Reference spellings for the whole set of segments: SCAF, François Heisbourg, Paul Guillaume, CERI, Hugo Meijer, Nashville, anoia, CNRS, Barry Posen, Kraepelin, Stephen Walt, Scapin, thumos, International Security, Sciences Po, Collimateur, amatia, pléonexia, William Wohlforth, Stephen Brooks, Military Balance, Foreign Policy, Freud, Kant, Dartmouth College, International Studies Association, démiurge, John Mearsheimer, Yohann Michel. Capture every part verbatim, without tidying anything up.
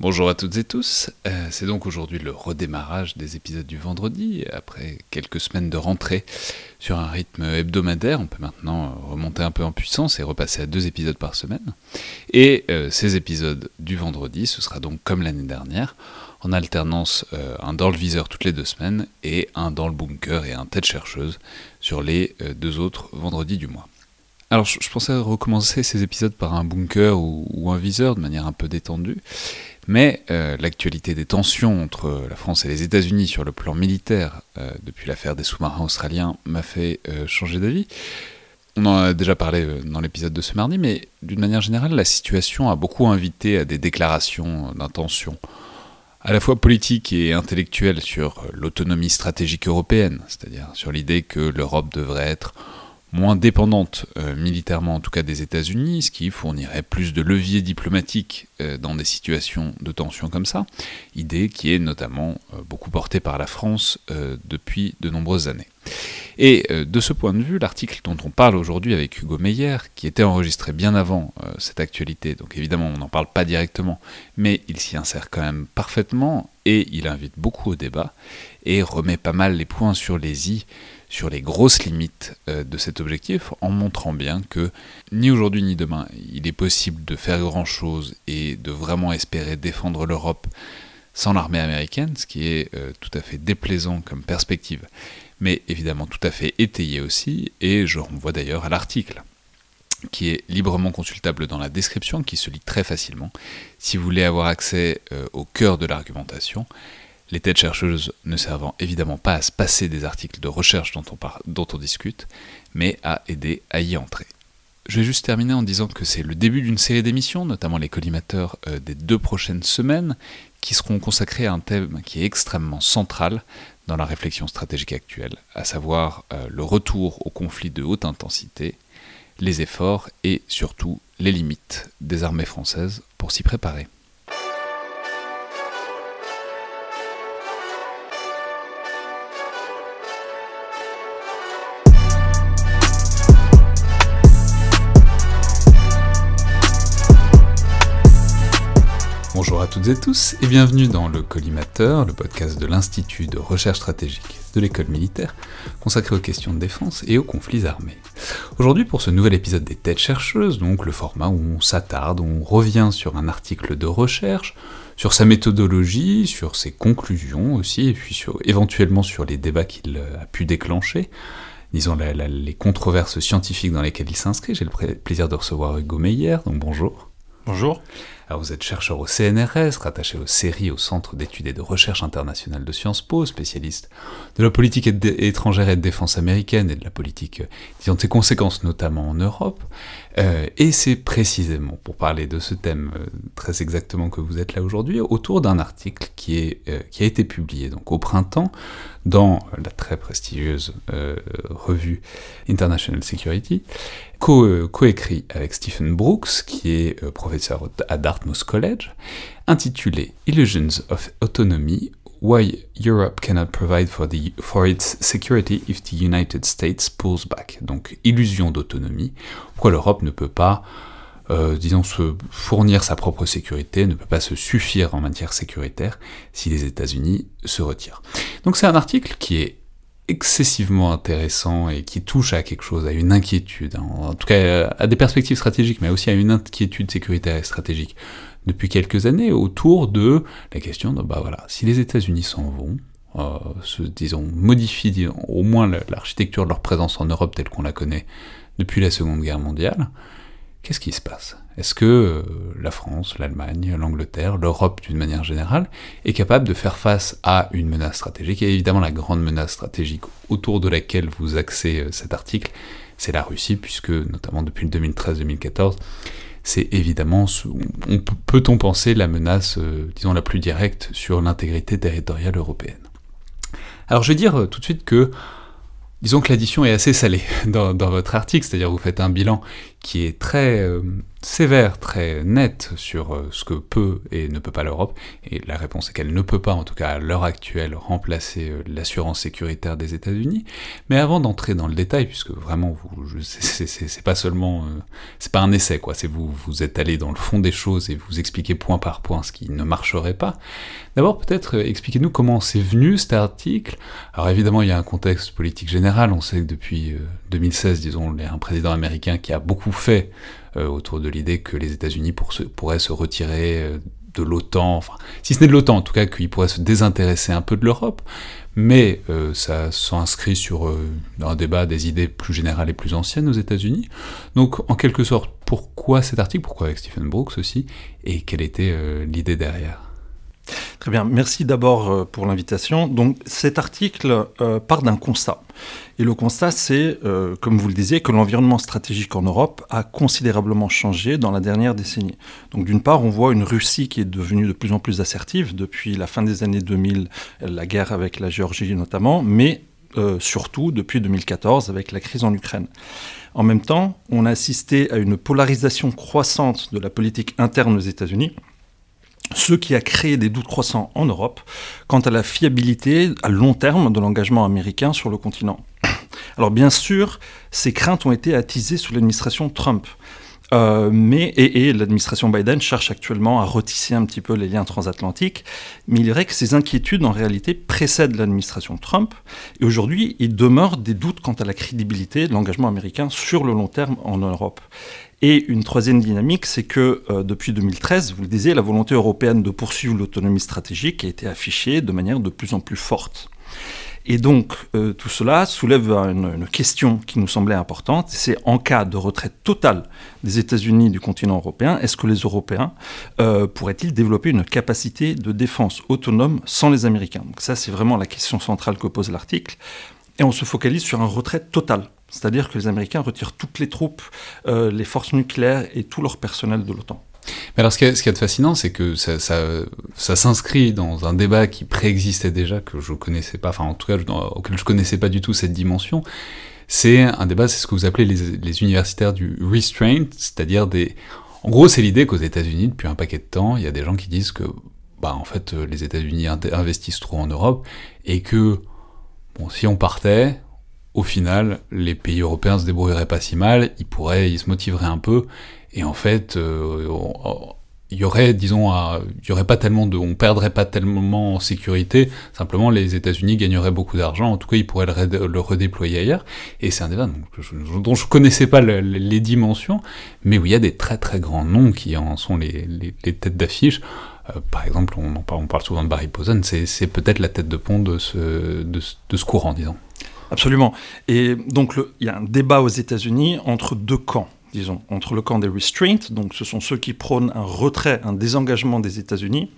Bonjour à toutes et tous, euh, c'est donc aujourd'hui le redémarrage des épisodes du vendredi, après quelques semaines de rentrée sur un rythme hebdomadaire. On peut maintenant remonter un peu en puissance et repasser à deux épisodes par semaine. Et euh, ces épisodes du vendredi, ce sera donc comme l'année dernière, en alternance euh, un dans le viseur toutes les deux semaines et un dans le bunker et un tête chercheuse sur les euh, deux autres vendredis du mois. Alors je, je pensais recommencer ces épisodes par un bunker ou, ou un viseur de manière un peu détendue, mais euh, l'actualité des tensions entre la France et les États-Unis sur le plan militaire euh, depuis l'affaire des sous-marins australiens m'a fait euh, changer d'avis. On en a déjà parlé dans l'épisode de ce mardi, mais d'une manière générale, la situation a beaucoup invité à des déclarations d'intention, à la fois politique et intellectuelle, sur l'autonomie stratégique européenne, c'est-à-dire sur l'idée que l'Europe devrait être moins dépendante euh, militairement en tout cas des États-Unis, ce qui fournirait plus de leviers diplomatiques euh, dans des situations de tension comme ça, idée qui est notamment euh, beaucoup portée par la France euh, depuis de nombreuses années. Et euh, de ce point de vue, l'article dont on parle aujourd'hui avec Hugo Meijer, qui était enregistré bien avant euh, cette actualité, donc évidemment on n'en parle pas directement, mais il s'y insère quand même parfaitement, et il invite beaucoup au débat, et remet pas mal les points sur les i, sur les grosses limites de cet objectif, en montrant bien que ni aujourd'hui ni demain, il est possible de faire grand-chose et de vraiment espérer défendre l'Europe sans l'armée américaine, ce qui est tout à fait déplaisant comme perspective, mais évidemment tout à fait étayé aussi, et je renvoie d'ailleurs à l'article, qui est librement consultable dans la description, qui se lit très facilement. Si vous voulez avoir accès au cœur de l'argumentation, les têtes chercheuses ne servant évidemment pas à se passer des articles de recherche dont on, par... dont on discute, mais à aider à y entrer. Je vais juste terminer en disant que c'est le début d'une série d'émissions, notamment les collimateurs euh, des deux prochaines semaines, qui seront consacrés à un thème qui est extrêmement central dans la réflexion stratégique actuelle, à savoir euh, le retour aux conflits de haute intensité, les efforts et surtout les limites des armées françaises pour s'y préparer. Bonjour à toutes et tous et bienvenue dans le Collimateur, le podcast de l'Institut de Recherche Stratégique de l'École Militaire, consacré aux questions de défense et aux conflits armés. Aujourd'hui, pour ce nouvel épisode des Têtes Chercheuses, donc le format où on s'attarde, où on revient sur un article de recherche, sur sa méthodologie, sur ses conclusions aussi, et puis sur, éventuellement sur les débats qu'il a pu déclencher, disons la, la, les controverses scientifiques dans lesquelles il s'inscrit. J'ai le plaisir de recevoir Hugo Meijer, donc bonjour. Bonjour. Alors vous êtes chercheur au C N R S, rattaché au C E R I, au Centre d'études et de recherche internationale de Sciences Po, spécialiste de la politique étrangère et de défense américaine et de la politique, disons, de ses conséquences notamment en Europe. Euh, et c'est précisément pour parler de ce thème euh, très exactement que vous êtes là aujourd'hui, autour d'un article qui, est, euh, qui a été publié donc au printemps dans la très prestigieuse euh, revue International Security, co-écrit avec Stephen Brooks, qui est euh, professeur à Dartmouth College, intitulé « Illusions of Autonomy, Why Europe Cannot Provide for, the, for its Security if the United States Pulls Back ». Donc « Illusion d'autonomie, pourquoi l'Europe ne peut pas, euh, disons, se fournir sa propre sécurité, ne peut pas se suffire en matière sécuritaire si les États-Unis se retirent ». Donc c'est un article qui est excessivement intéressant et qui touche à quelque chose, à une inquiétude, hein, en tout cas à des perspectives stratégiques, mais aussi à une inquiétude sécuritaire et stratégique depuis quelques années autour de la question de, bah voilà, si les États-Unis s'en vont, euh, se, disons, modifient disons, au moins l'architecture de leur présence en Europe telle qu'on la connaît depuis la Seconde Guerre mondiale, qu'est-ce qui se passe ? Est-ce que euh, la France, l'Allemagne, l'Angleterre, l'Europe d'une manière générale est capable de faire face à une menace stratégique ? Et évidemment la grande menace stratégique autour de laquelle vous axez euh, cet article, c'est la Russie, puisque notamment depuis le deux mille treize deux mille quatorze, c'est évidemment, on, peut-on penser, la menace, euh, disons la plus directe sur l'intégrité territoriale européenne. Alors je vais dire euh, tout de suite que disons que l'addition est assez salée dans, dans votre article, c'est-à-dire vous faites un bilan qui est très, euh, sévère, très nette sur ce que peut et ne peut pas l'Europe, et la réponse est qu'elle ne peut pas, en tout cas à l'heure actuelle, remplacer l'assurance sécuritaire des États-Unis. Mais avant d'entrer dans le détail, puisque vraiment, vous, je, c'est, c'est, c'est pas seulement, euh, c'est pas un essai, quoi. C'est vous, vous êtes allé dans le fond des choses et vous expliquez point par point ce qui ne marcherait pas. D'abord, peut-être expliquez-nous comment c'est venu cet article. Alors évidemment, il y a un contexte politique général. On sait que depuis euh, deux mille seize, disons, il y a un président américain qui a beaucoup fait autour de l'idée que les États-Unis pour se, pourraient se retirer de l'OTAN, enfin, si ce n'est de l'OTAN, en tout cas, qu'ils pourraient se désintéresser un peu de l'Europe, mais euh, ça s'inscrit sur euh, un débat des idées plus générales et plus anciennes aux États-Unis. Donc, en quelque sorte, pourquoi cet article, pourquoi avec Stephen Brooks aussi, et quelle était euh, l'idée derrière ? Très bien, merci d'abord pour l'invitation. Donc, cet article euh, part d'un constat. Et le constat, c'est, euh, comme vous le disiez, que l'environnement stratégique en Europe a considérablement changé dans la dernière décennie. Donc d'une part, on voit une Russie qui est devenue de plus en plus assertive depuis la fin des années deux mille, la guerre avec la Géorgie notamment, mais euh, surtout depuis deux mille quatorze avec la crise en Ukraine. En même temps, on a assisté à une polarisation croissante de la politique interne aux États-Unis, ce qui a créé des doutes croissants en Europe quant à la fiabilité à long terme de l'engagement américain sur le continent. Alors bien sûr, ces craintes ont été attisées sous l'administration Trump. Euh, mais, et, et l'administration Biden cherche actuellement à retisser un petit peu les liens transatlantiques. Mais il est vrai que ces inquiétudes, en réalité, précèdent l'administration Trump. Et aujourd'hui, il demeure des doutes quant à la crédibilité de l'engagement américain sur le long terme en Europe. Et une troisième dynamique, c'est que euh, depuis deux mille treize, vous le disiez, la volonté européenne de poursuivre l'autonomie stratégique a été affichée de manière de plus en plus forte. Et donc, euh, tout cela soulève une, une question qui nous semblait importante, c'est en cas de retrait total des États-Unis du continent européen, est-ce que les Européens euh, pourraient-ils développer une capacité de défense autonome sans les Américains ? Donc ça, c'est vraiment la question centrale que pose l'article. Et on se focalise sur un retrait total, c'est-à-dire que les Américains retirent toutes les troupes, euh, les forces nucléaires et tout leur personnel de l'OTAN. Mais alors, ce qu'il y a de fascinant, c'est que ça, ça, ça s'inscrit dans un débat qui préexistait déjà, que je connaissais pas, enfin, en tout cas, auquel je connaissais pas du tout cette dimension. C'est un débat, c'est ce que vous appelez les, les universitaires du restraint, c'est-à-dire des, en gros, c'est l'idée qu'aux États-Unis, depuis un paquet de temps, il y a des gens qui disent que, bah, en fait, les États-Unis investissent trop en Europe et que, bon, si on partait, au final, les pays européens se débrouilleraient pas si mal, ils pourraient, ils se motiveraient un peu. Et en fait, il euh, y aurait, disons, il y aurait pas tellement de, on perdrait pas tellement en sécurité. Simplement, les États-Unis gagneraient beaucoup d'argent. En tout cas, ils pourraient le, le redéployer ailleurs. Et c'est un débat donc, je, dont je connaissais pas le, les dimensions, mais où il y a des très très grands noms qui en sont les, les, les têtes d'affiche. Euh, par exemple, on, en parle, on parle souvent de Barry Posen. C'est, c'est peut-être la tête de pont de ce, de, de ce courant, disons. Absolument. Et donc, il y a un débat aux États-Unis entre deux camps. Disons, entre le camp des restraints, donc ce sont ceux qui prônent un retrait, un désengagement des États-Unis,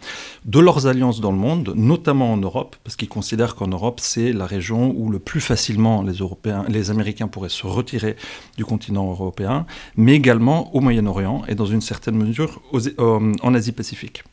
de leurs alliances dans le monde, notamment en Europe, parce qu'ils considèrent qu'en Europe, c'est la région où le plus facilement les Européens, les Américains pourraient se retirer du continent européen, mais également au Moyen-Orient et dans une certaine mesure aux, euh, en Asie-Pacifique.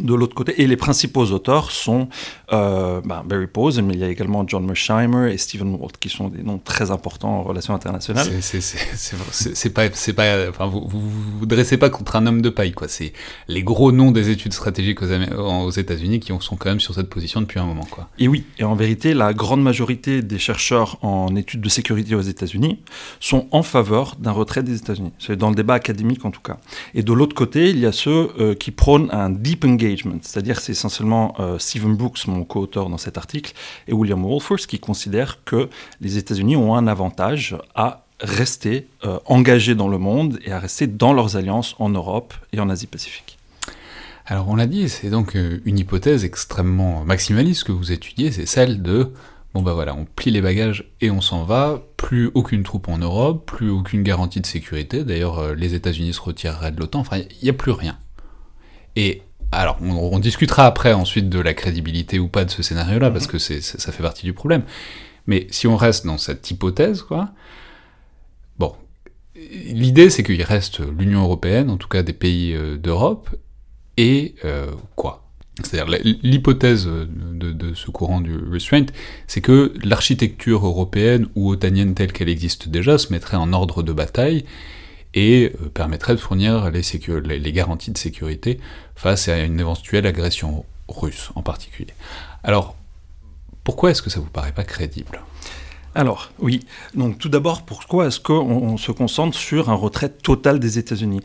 De l'autre côté, et les principaux auteurs sont euh, ben Barry Posen, mais il y a également John Mearsheimer et Stephen Walt, qui sont des noms très importants en relations internationales. C'est, c'est, c'est, c'est, c'est pas, c'est pas, enfin, vous, vous vous dressez pas contre un homme de paille, quoi. C'est les gros noms des études stratégiques aux, Am- aux États-Unis qui sont quand même sur cette position depuis un moment, quoi. Et oui, et en vérité, la grande majorité des chercheurs en études de sécurité aux États-Unis sont en faveur d'un retrait des États-Unis. C'est dans le débat académique en tout cas. Et de l'autre côté, il y a ceux euh, qui prônent un deep engagement. C'est-à-dire c'est essentiellement euh, Stephen Brooks, mon co-auteur dans cet article, et William Wohlforth, qui considèrent que les États-Unis ont un avantage à rester euh, engagés dans le monde et à rester dans leurs alliances en Europe et en Asie-Pacifique. Alors on l'a dit, c'est donc une hypothèse extrêmement maximaliste que vous étudiez, c'est celle de « bon ben voilà, on plie les bagages et on s'en va, plus aucune troupe en Europe, plus aucune garantie de sécurité, d'ailleurs les États-Unis se retireraient de l'OTAN, enfin il n'y a plus rien ». Et alors, on, on discutera après ensuite de la crédibilité ou pas de ce scénario-là, parce que c'est, ça, ça fait partie du problème. Mais si on reste dans cette hypothèse, quoi, bon, l'idée c'est qu'il reste l'Union européenne, en tout cas des pays euh, d'Europe, et euh, quoi ? C'est-à-dire l'hypothèse de, de ce courant du restraint, c'est que l'architecture européenne ou otanienne telle qu'elle existe déjà se mettrait en ordre de bataille, et permettrait de fournir les, sécu- les garanties de sécurité face à une éventuelle agression russe en particulier. Alors, pourquoi est-ce que ça ne vous paraît pas crédible ? Alors, oui. Donc, tout d'abord, pourquoi est-ce qu'on on se concentre sur un retrait total des États-Unis ?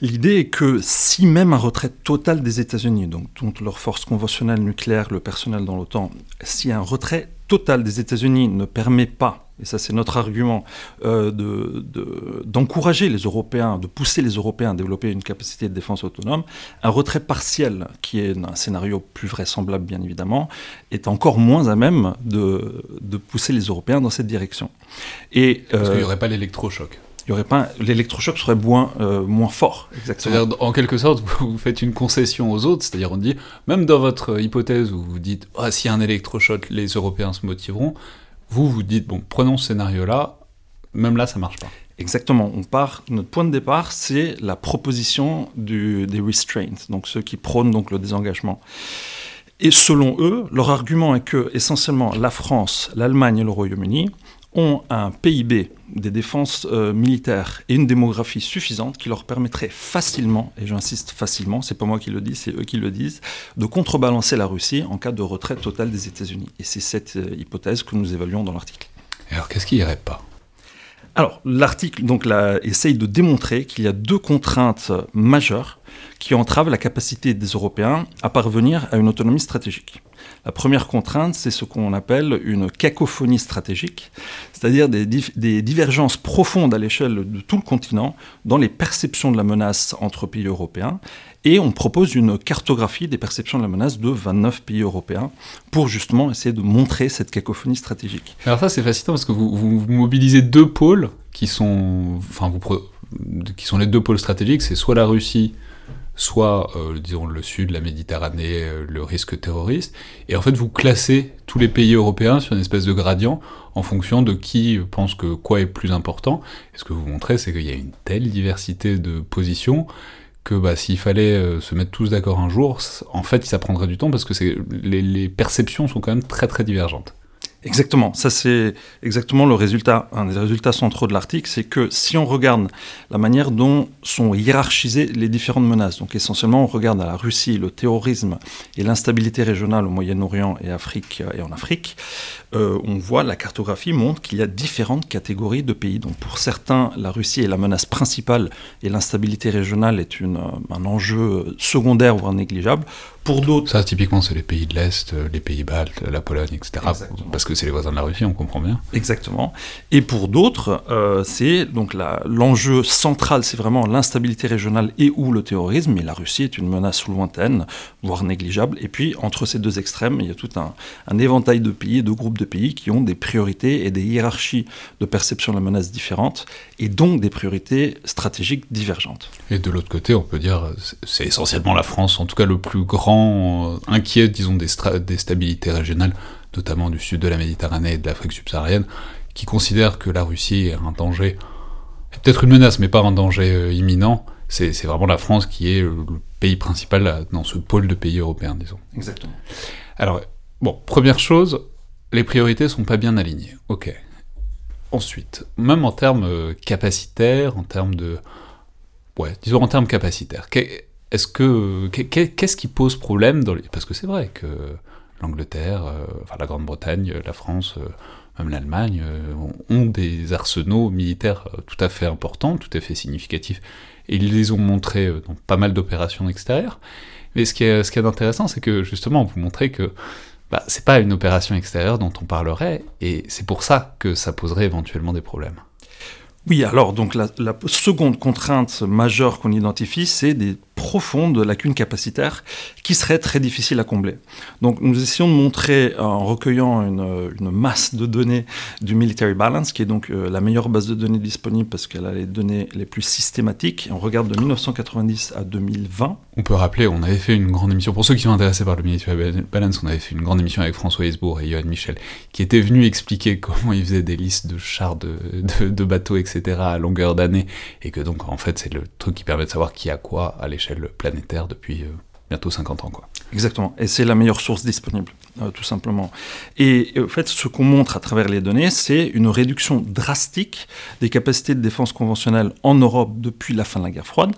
L'idée est que si même un retrait total des États-Unis, donc toutes leurs forces conventionnelles nucléaires, le personnel dans l'OTAN, si un retrait total des États-Unis ne permet pas, et ça c'est notre argument, euh, de, de, d'encourager les Européens, de pousser les Européens à développer une capacité de défense autonome, un retrait partiel, qui est un scénario plus vraisemblable bien évidemment, est encore moins à même de, de pousser les Européens dans cette direction. Et, euh, Parce qu'il n'y aurait pas l'électrochoc. Il y aurait pas, l'électrochoc serait moins, euh, moins fort. Exactement. C'est-à-dire, en quelque sorte, vous faites une concession aux autres, c'est-à-dire on dit, même dans votre hypothèse où vous dites « Ah, oh, s'il y a un électrochoc, les Européens se motiveront », vous vous dites « Bon, prenons ce scénario-là, même là, ça ne marche pas ». Exactement. On part, notre point de départ, c'est la proposition du, des restraints, donc ceux qui prônent donc, le désengagement. Et selon eux, leur argument est que, essentiellement, la France, l'Allemagne et le Royaume-Uni ont un P I B des défenses euh, militaires et une démographie suffisante qui leur permettrait facilement, et j'insiste facilement, c'est pas moi qui le dis, c'est eux qui le disent, de contrebalancer la Russie en cas de retrait total des États-Unis. Et c'est cette euh, hypothèse que nous évaluons dans l'article. Et alors qu'est-ce qui irait pas ? Alors l'article donc, là, essaye de démontrer qu'il y a deux contraintes majeures qui entravent la capacité des Européens à parvenir à une autonomie stratégique. La première contrainte, c'est ce qu'on appelle une cacophonie stratégique, c'est-à-dire des, dif- des divergences profondes à l'échelle de tout le continent dans les perceptions de la menace entre pays européens. Et on propose une cartographie des perceptions de la menace de vingt-neuf pays européens pour justement essayer de montrer cette cacophonie stratégique. Alors ça, c'est fascinant parce que vous, vous mobilisez deux pôles qui sont, enfin, vous pro- qui sont les deux pôles stratégiques, c'est soit la Russie, soit, euh, disons, le sud, la Méditerranée, euh, le risque terroriste. Et en fait, vous classez tous les pays européens sur une espèce de gradient en fonction de qui pense que quoi est plus important. Et ce que vous montrez, c'est qu'il y a une telle diversité de positions que bah, s'il fallait euh, se mettre tous d'accord un jour, en fait, ça prendrait du temps parce que c'est, les, les perceptions sont quand même très, très divergentes. Exactement. Ça, c'est exactement le résultat. Un des résultats centraux de l'article, c'est que si on regarde la manière dont sont hiérarchisées les différentes menaces, donc essentiellement, on regarde à la Russie, le terrorisme et l'instabilité régionale au Moyen-Orient et, Afrique, et en Afrique, euh, on voit, la cartographie montre qu'il y a différentes catégories de pays. Donc, pour certains, la Russie est la menace principale et l'instabilité régionale est une, un enjeu secondaire, voire négligeable. Pour d'autres... Ça, typiquement, c'est les pays de l'Est, les pays baltes, la Pologne, et cetera. Exactement. Parce que c'est les voisins de la Russie, on comprend bien. Exactement. Et pour d'autres, euh, c'est donc la, l'enjeu central, c'est vraiment l'instabilité régionale et ou le terrorisme. Mais la Russie est une menace lointaine, voire négligeable. Et puis, entre ces deux extrêmes, il y a tout un, un éventail de pays, de groupes de pays qui ont des priorités et des hiérarchies de perception de la menace différentes, et donc des priorités stratégiques divergentes. Et de l'autre côté, on peut dire, c'est essentiellement la France, en tout cas le plus grand inquiet, disons, des, stra- des stabilités régionales, notamment du sud de la Méditerranée et de l'Afrique subsaharienne, qui considèrent que la Russie est un danger, peut-être une menace, mais pas un danger euh, imminent. C'est, c'est vraiment la France qui est le pays principal là, dans ce pôle de pays européens, disons. Exactement. Alors, bon, première chose, les priorités sont pas bien alignées. Ok. Ensuite, même en termes capacitaires, en termes de... Ouais, disons en termes capacitaires. Qu'est- Est-ce que qu'est-ce qui pose problème dans les... Parce que c'est vrai que l'Angleterre, euh, enfin la Grande-Bretagne, la France, euh, même l'Allemagne euh, ont des arsenaux militaires tout à fait importants, tout à fait significatifs, et ils les ont montrés dans pas mal d'opérations extérieures. Mais ce qui est ce qui est intéressant, c'est que justement vous montrez que bah, c'est pas une opération extérieure dont on parlerait, et c'est pour ça que ça poserait éventuellement des problèmes. Oui, alors donc la, la seconde contrainte majeure qu'on identifie, c'est des profondes lacunes capacitaires qui seraient très difficiles à combler. Donc nous essayons de montrer, en recueillant une, une masse de données du Military Balance, qui est donc euh, la meilleure base de données disponible parce qu'elle a les données les plus systématiques. Et on regarde de dix-neuf cent quatre-vingt-dix à deux mille vingt. On peut rappeler, on avait fait une grande émission, pour ceux qui sont intéressés par le Military Balance, on avait fait une grande émission avec François Heisbourg et Yohann Michel, qui étaient venus expliquer comment ils faisaient des listes de chars, de, de, de bateaux, et cetera à longueur d'année, et que donc en fait c'est le truc qui permet de savoir qui a quoi à l'échelle planétaire depuis euh, bientôt cinquante ans, quoi. Exactement, et c'est la meilleure source disponible, euh, tout simplement. Et, et en fait, ce qu'on montre à travers les données, c'est une réduction drastique des capacités de défense conventionnelle en Europe depuis la fin de la guerre froide.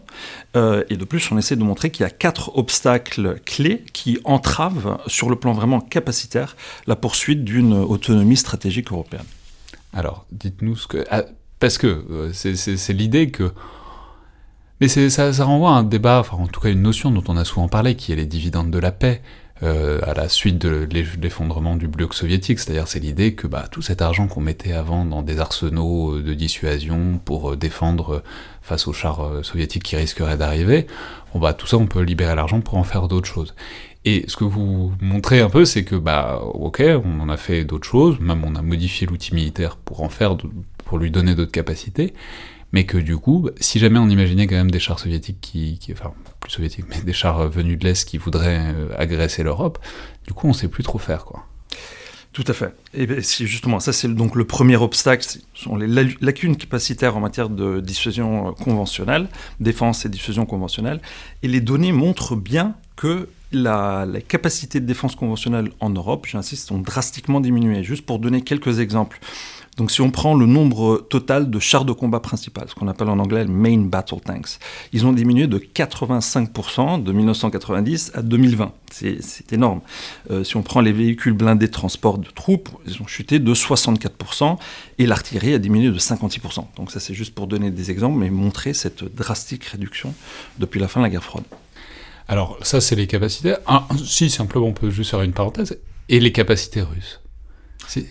Euh, et de plus, on essaie de montrer qu'il y a quatre obstacles clés qui entravent, sur le plan vraiment capacitaire, la poursuite d'une autonomie stratégique européenne. Alors, dites-nous ce que... Ah, parce que euh, c'est, c'est, c'est l'idée que... Mais c'est, ça, ça renvoie à un débat, enfin en tout cas une notion dont on a souvent parlé, qui est les dividendes de la paix, euh, à la suite de l'effondrement du bloc soviétique. C'est-à-dire c'est l'idée que bah, tout cet argent qu'on mettait avant dans des arsenaux de dissuasion pour défendre face aux chars soviétiques qui risqueraient d'arriver, bon, bah, tout ça on peut libérer l'argent pour en faire d'autres choses. Et ce que vous montrez un peu, c'est que bah ok, on en a fait d'autres choses, même on a modifié l'outil militaire pour en faire, pour lui donner d'autres capacités, mais que du coup, si jamais on imaginait quand même des chars soviétiques qui, qui enfin plus soviétiques, mais des chars venus de l'Est qui voudraient agresser l'Europe, du coup on sait plus trop faire, quoi. Tout à fait. Et bien, justement, ça c'est donc le premier obstacle, ce sont les lacunes capacitaires en matière de dissuasion conventionnelle, défense et dissuasion conventionnelle, et les données montrent bien que La, la capacité de défense conventionnelle en Europe, j'insiste, ont drastiquement diminué. Juste pour donner quelques exemples. Donc si on prend le nombre total de chars de combat principaux, ce qu'on appelle en anglais le main battle tanks, ils ont diminué de quatre-vingt-cinq pour cent de dix-neuf cent quatre-vingt-dix à deux mille vingt. C'est, c'est énorme. Euh, si on prend les véhicules blindés de transport de troupes, ils ont chuté de soixante-quatre pour cent et l'artillerie a diminué de cinquante-six pour cent. Donc ça c'est juste pour donner des exemples, mais montrer cette drastique réduction depuis la fin de la guerre froide. Alors, ça, c'est les capacités... Ah, si, simplement, on peut juste faire une parenthèse. Et les capacités russes. C'est,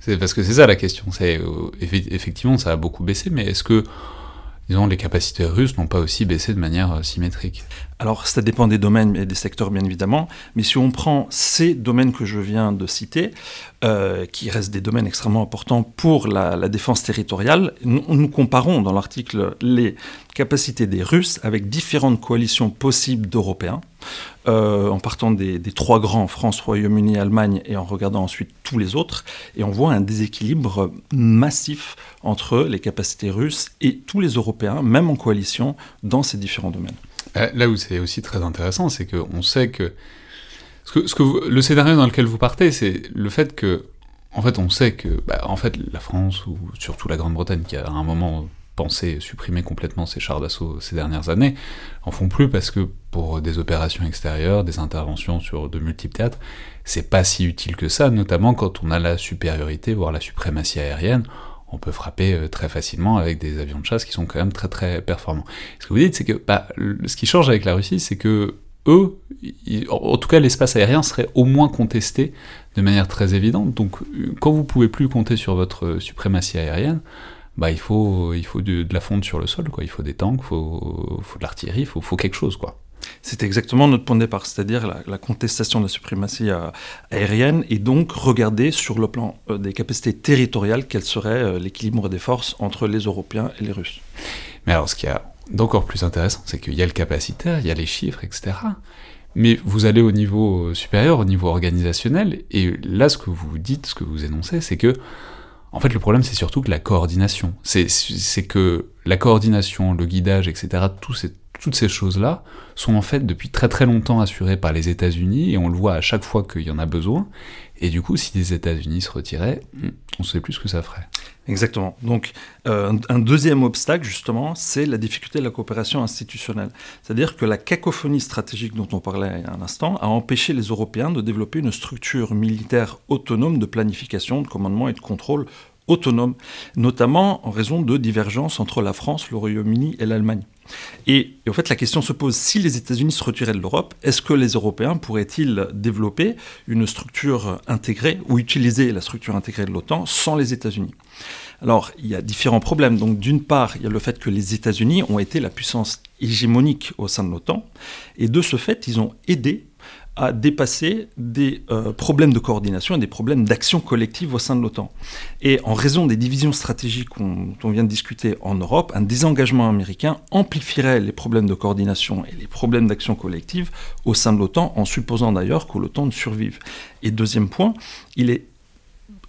c'est parce que c'est ça, la question. C'est, euh, effectivement, ça a beaucoup baissé, mais est-ce que, disons, les capacités russes n'ont pas aussi baissé de manière euh, symétrique ? Alors, ça dépend des domaines et des secteurs, bien évidemment. Mais si on prend ces domaines que je viens de citer, euh, qui restent des domaines extrêmement importants pour la, la défense territoriale, nous, nous comparons dans l'article les... capacité des Russes avec différentes coalitions possibles d'Européens, euh, en partant des, des trois grands, France, Royaume-Uni, Allemagne, et en regardant ensuite tous les autres. Et on voit un déséquilibre massif entre les capacités russes et tous les Européens, même en coalition, dans ces différents domaines. Là où c'est aussi très intéressant, c'est qu'on sait que... Ce que, ce que vous... le scénario dans lequel vous partez, c'est le fait que... En fait, on sait que bah, en fait, la France, ou surtout la Grande-Bretagne, qui a à un moment... penser supprimer complètement ces chars d'assaut ces dernières années, en font plus parce que pour des opérations extérieures, des interventions sur de multiples théâtres, c'est pas si utile que ça, notamment quand on a la supériorité, voire la suprématie aérienne, on peut frapper très facilement avec des avions de chasse qui sont quand même très très performants. Ce que vous dites, c'est que bah, ce qui change avec la Russie, c'est que eux, en tout cas l'espace aérien serait au moins contesté de manière très évidente, donc quand vous pouvez plus compter sur votre suprématie aérienne, bah il faut il faut de, de la fonte sur le sol, quoi. Il faut des tanks, faut faut de l'artillerie, faut faut quelque chose, quoi. C'est exactement notre point de départ, c'est-à-dire la, la contestation de la suprématie euh, aérienne, et donc regarder sur le plan euh, des capacités territoriales quel serait euh, l'équilibre des forces entre les Européens et les Russes. Mais alors ce qu'il y a d'encore plus intéressant, c'est qu'il y a le capacitaire, il y a les chiffres, et cetera. Mais vous allez au niveau supérieur, au niveau organisationnel, et là ce que vous dites, ce que vous énoncez, c'est que en fait, le problème, c'est surtout que la coordination, c'est, c'est que la coordination, le guidage, et cetera, tout ces, toutes ces choses-là sont en fait depuis très très longtemps assurées par les États-Unis, et on le voit à chaque fois qu'il y en a besoin. Et du coup, si les États-Unis se retiraient, on ne sait plus ce que ça ferait. Exactement. Donc, euh, un deuxième obstacle, justement, c'est la difficulté de la coopération institutionnelle. C'est-à-dire que la cacophonie stratégique dont on parlait il y a un instant a empêché les Européens de développer une structure militaire autonome de planification, de commandement et de contrôle autonome, notamment en raison de divergences entre la France, le Royaume-Uni et l'Allemagne. Et, et en fait, la question se pose, si les États-Unis se retiraient de l'Europe, est-ce que les Européens pourraient-ils développer une structure intégrée ou utiliser la structure intégrée de l'OTAN sans les États-Unis ? Alors, il y a différents problèmes. Donc, d'une part, il y a le fait que les États-Unis ont été la puissance hégémonique au sein de l'OTAN, et de ce fait, ils ont aidé à dépasser des euh, problèmes de coordination et des problèmes d'action collective au sein de l'OTAN. Et en raison des divisions stratégiques dont on vient de discuter en Europe, un désengagement américain amplifierait les problèmes de coordination et les problèmes d'action collective au sein de l'OTAN, en supposant d'ailleurs que l'OTAN ne survive. Et deuxième point, il est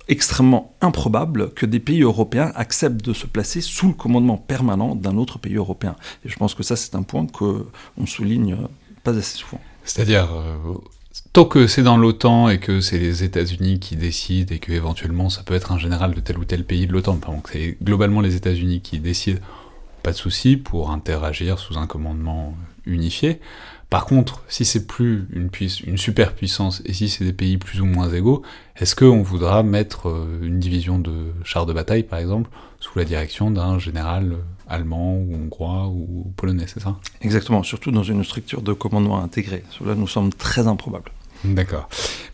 extrêmement improbable que des pays européens acceptent de se placer sous le commandement permanent d'un autre pays européen. Et je pense que ça, c'est un point qu'on souligne pas assez souvent. C'est-à-dire, euh, tant que c'est dans l'OTAN et que c'est les États-Unis qui décident et qu'éventuellement ça peut être un général de tel ou tel pays de l'OTAN, pardon, que c'est globalement les États-Unis qui décident, pas de souci pour interagir sous un commandement unifié. Par contre, si c'est plus une, puiss- une superpuissance et si c'est des pays plus ou moins égaux, est-ce qu'on voudra mettre une division de chars de bataille, par exemple, sous la direction d'un général allemand ou hongrois ou polonais, c'est ça ? Exactement, surtout dans une structure de commandement intégrée. Cela nous semble très improbable. D'accord.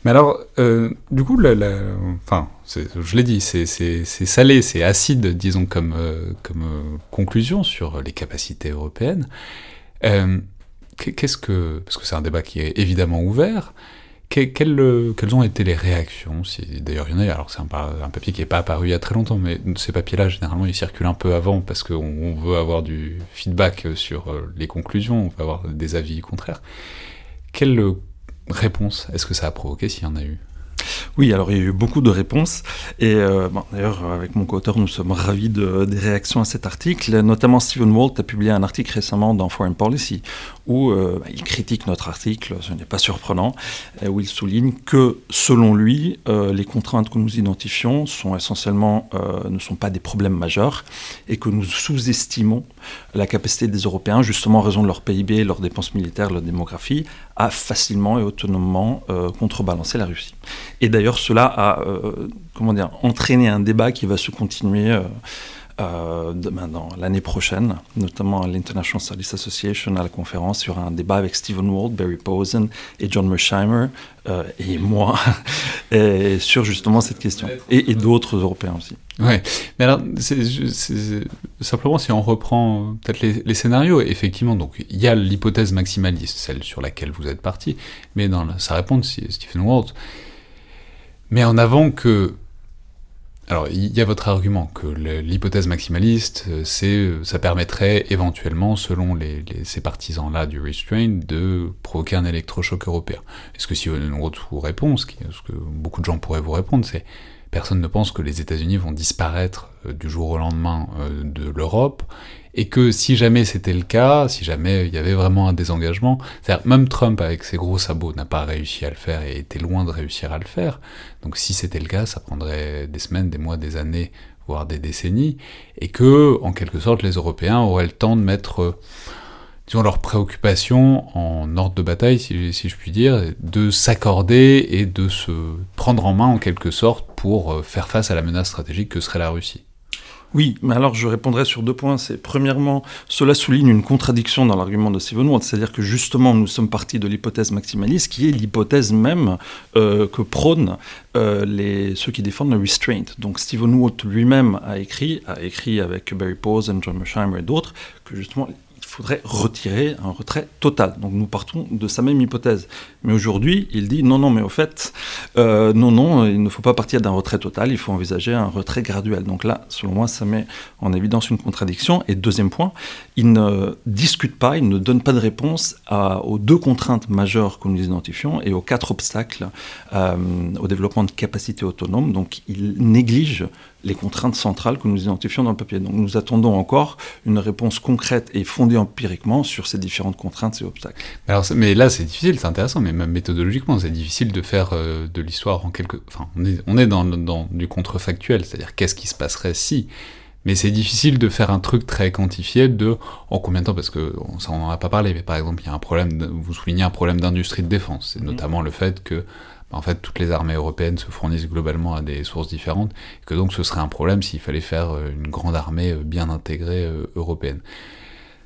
Mais alors, euh, du coup, la, la, enfin, c'est, je l'ai dit, c'est, c'est, c'est salé, c'est acide, disons, comme, euh, comme euh, conclusion sur les capacités européennes. Euh, Qu'est-ce que, parce que c'est un débat qui est évidemment ouvert, que, quelles, quelles ont été les réactions si, d'ailleurs il y en a, alors c'est un, un papier qui n'est pas apparu il y a très longtemps, mais ces papiers-là généralement ils circulent un peu avant parce qu'on on veut avoir du feedback sur les conclusions, on veut avoir des avis contraires. Quelle réponse est-ce que ça a provoqué s'il y en a eu ? Oui, alors il y a eu beaucoup de réponses et euh, bon, d'ailleurs avec mon co-auteur nous sommes ravis de, des réactions à cet article, notamment Stephen Walt a publié un article récemment dans Foreign Policy où euh, il critique notre article, ce n'est pas surprenant, où il souligne que selon lui euh, les contraintes que nous identifions sont essentiellement, euh, ne sont pas des problèmes majeurs et que nous sous-estimons la capacité des Européens justement en raison de leur P I B, leurs dépenses militaires, leur démographie à facilement et autonomement euh, contrebalancer la Russie. Et d'ailleurs, cela a euh, comment dire, entraîné un débat qui va se continuer euh, euh, demain, dans l'année prochaine, notamment à l'International Studies Association, à la conférence, sur un débat avec Stephen Walt, Barry Posen et John Mearsheimer, euh, et moi, et sur justement cette question, et, et d'autres Européens aussi. Oui, mais alors, c'est, c'est, c'est, simplement si on reprend peut-être les, les scénarios, effectivement, donc il y a l'hypothèse maximaliste, celle sur laquelle vous êtes parti, mais dans la, sa réponse, Stephen Walt, mais en avant que... Alors, il y a votre argument, que l'hypothèse maximaliste, c'est, ça permettrait éventuellement, selon les, les, ces partisans-là du restraint, de provoquer un électrochoc européen. Est-ce que si on vous répond, ce que beaucoup de gens pourraient vous répondre, c'est personne ne pense que les États-Unis vont disparaître du jour au lendemain de l'Europe, et que si jamais c'était le cas, si jamais il y avait vraiment un désengagement, c'est-à-dire même Trump avec ses gros sabots n'a pas réussi à le faire et était loin de réussir à le faire, donc si c'était le cas, ça prendrait des semaines, des mois, des années, voire des décennies, et que, en quelque sorte, les Européens auraient le temps de mettre, disons, leurs préoccupations en ordre de bataille, si, si je puis dire, de s'accorder et de se prendre en main, en quelque sorte, pour faire face à la menace stratégique que serait la Russie. Oui, mais alors je répondrai sur deux points. C'est premièrement, cela souligne une contradiction dans l'argument de Stephen Walt, c'est-à-dire que justement nous sommes partis de l'hypothèse maximaliste, qui est l'hypothèse même euh, que prônent euh, les, ceux qui défendent le restraint. Donc Stephen Walt lui-même a écrit, a écrit avec Barry Posen, John Mearsheimer et d'autres, que justement il faudrait retirer un retrait total. Donc nous partons de sa même hypothèse. Mais aujourd'hui, il dit non, non, mais au fait, euh, non, non, il ne faut pas partir d'un retrait total, il faut envisager un retrait graduel. Donc là, selon moi, ça met en évidence une contradiction. Et deuxième point, il ne discute pas, il ne donne pas de réponse à, aux deux contraintes majeures que nous identifions et aux quatre obstacles euh, au développement de capacités autonomes. Donc il néglige les contraintes centrales que nous identifions dans le papier. Donc nous attendons encore une réponse concrète et fondée empiriquement sur ces différentes contraintes et obstacles. Alors, mais là, c'est difficile, c'est intéressant, mais même méthodologiquement, c'est difficile de faire euh, de l'histoire en quelque... Enfin, on est, on est dans, dans du contrefactuel, c'est-à-dire qu'est-ce qui se passerait si... Mais c'est difficile de faire un truc très quantifié de en combien de temps, parce que ça on n'en a pas parlé, mais par exemple, il y a un problème, de, vous soulignez un problème d'industrie de défense, c'est mmh. notamment le fait que en fait, toutes les armées européennes se fournissent globalement à des sources différentes, et que donc ce serait un problème s'il fallait faire une grande armée bien intégrée européenne.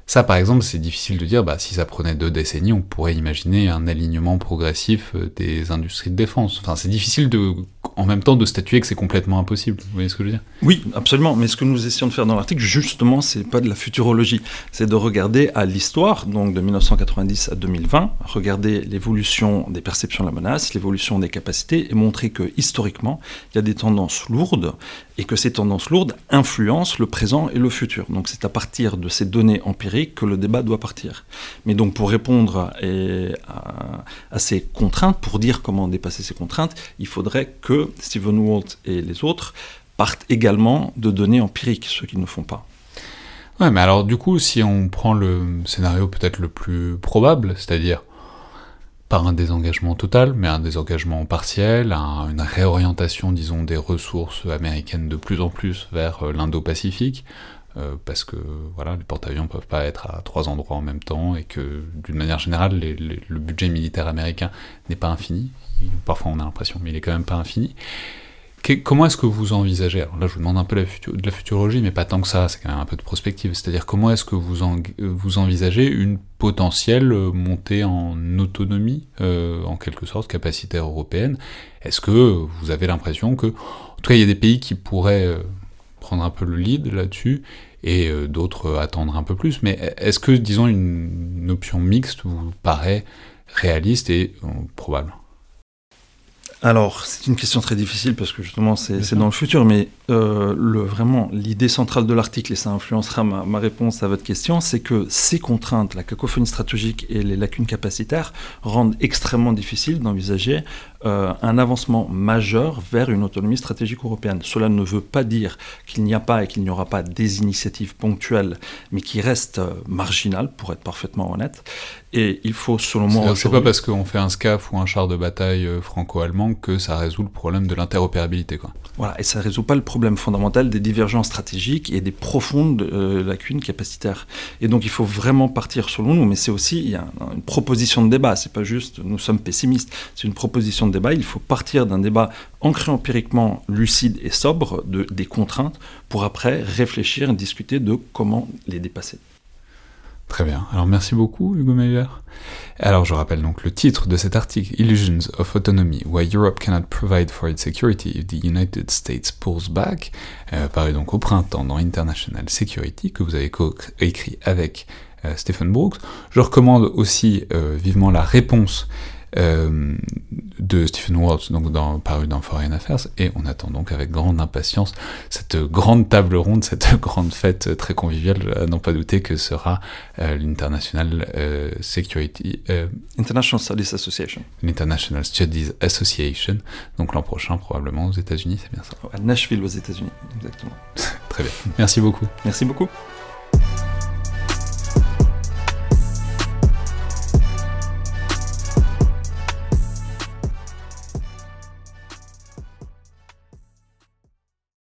Ça, par exemple, c'est difficile de dire, bah, si ça prenait deux décennies, on pourrait imaginer un alignement progressif des industries de défense. Enfin, c'est difficile de, en même temps de statuer que c'est complètement impossible. Vous voyez ce que je veux dire ? Oui, absolument. Mais ce que nous essayons de faire dans l'article, justement, c'est pas de la futurologie. C'est de regarder à l'histoire, donc de dix-neuf cent quatre-vingt-dix à deux mille vingt, regarder l'évolution des perceptions de la menace, l'évolution des capacités, et montrer que, historiquement, il y a des tendances lourdes, et que ces tendances lourdes influencent le présent et le futur. Donc c'est à partir de ces données empiriques que le débat doit partir. Mais donc pour répondre et à, à ces contraintes, pour dire comment dépasser ces contraintes, il faudrait que Stephen Walt et les autres partent également de données empiriques, ce qu'ils ne font pas. Ouais, mais alors du coup, si on prend le scénario peut-être le plus probable, c'est-à-dire pas un désengagement total, mais un désengagement partiel, un, une réorientation, disons, des ressources américaines de plus en plus vers l'Indo-Pacifique, euh, parce que voilà, les porte-avions ne peuvent pas être à trois endroits en même temps, et que, d'une manière générale, les, les, le budget militaire américain n'est pas infini. Parfois, on a l'impression, mais il n'est quand même pas infini. Que, comment est-ce que vous envisagez, alors là, je vous demande un peu la futu- de la futurologie, mais pas tant que ça, c'est quand même un peu de prospective, c'est-à-dire comment est-ce que vous, en, vous envisagez une potentielle montée en autonomie, euh, en quelque sorte, capacitaire européenne? Est-ce que vous avez l'impression que, en tout cas, il y a des pays qui pourraient prendre un peu le lead là-dessus, et euh, d'autres euh, attendre un peu plus, mais est-ce que, disons, une, une option mixte vous paraît réaliste et euh, probable? Alors, c'est une question très difficile parce que justement, c'est, c'est dans le futur, mais euh, le, vraiment, l'idée centrale de l'article, et ça influencera ma, ma réponse à votre question, c'est que ces contraintes, la cacophonie stratégique et les lacunes capacitaires, rendent extrêmement difficile d'envisager euh, un avancement majeur vers une autonomie stratégique européenne. Cela ne veut pas dire qu'il n'y a pas et qu'il n'y aura pas des initiatives ponctuelles, mais qui restent euh, marginales, pour être parfaitement honnête. Et il faut, selon moi... C'est pas parce qu'on fait un SCAF ou un char de bataille franco-allemand que ça résout le problème de l'interopérabilité, quoi. Voilà, et ça ne résout pas le problème fondamental des divergences stratégiques et des profondes euh, lacunes capacitaires. Et donc, il faut vraiment partir, selon nous, mais c'est aussi il y a une proposition de débat. C'est pas juste nous sommes pessimistes, c'est une proposition de débat. Il faut partir d'un débat ancré empiriquement, lucide et sobre de, des contraintes pour après réfléchir et discuter de comment les dépasser. Très bien. Alors, merci beaucoup, Hugo Meijer. Alors, je rappelle donc le titre de cet article, « Illusions of Autonomy, Why Europe Cannot Provide for Its Security if the United States Pulls Back euh, », paru donc au printemps dans International Security, que vous avez co-écrit avec euh, Stephen Brooks. Je recommande aussi euh, vivement la réponse euh, de Stephen Walt, donc dans, paru dans Foreign Affairs, et on attend donc avec grande impatience cette grande table ronde, cette grande fête très conviviale, à n'en pas douter que sera euh, l'International euh, Security... Euh, International Studies Association. L'International Studies Association, donc l'an prochain probablement aux États-Unis, c'est bien ça? À Nashville aux États-Unis, exactement. Très bien, merci beaucoup. Merci beaucoup.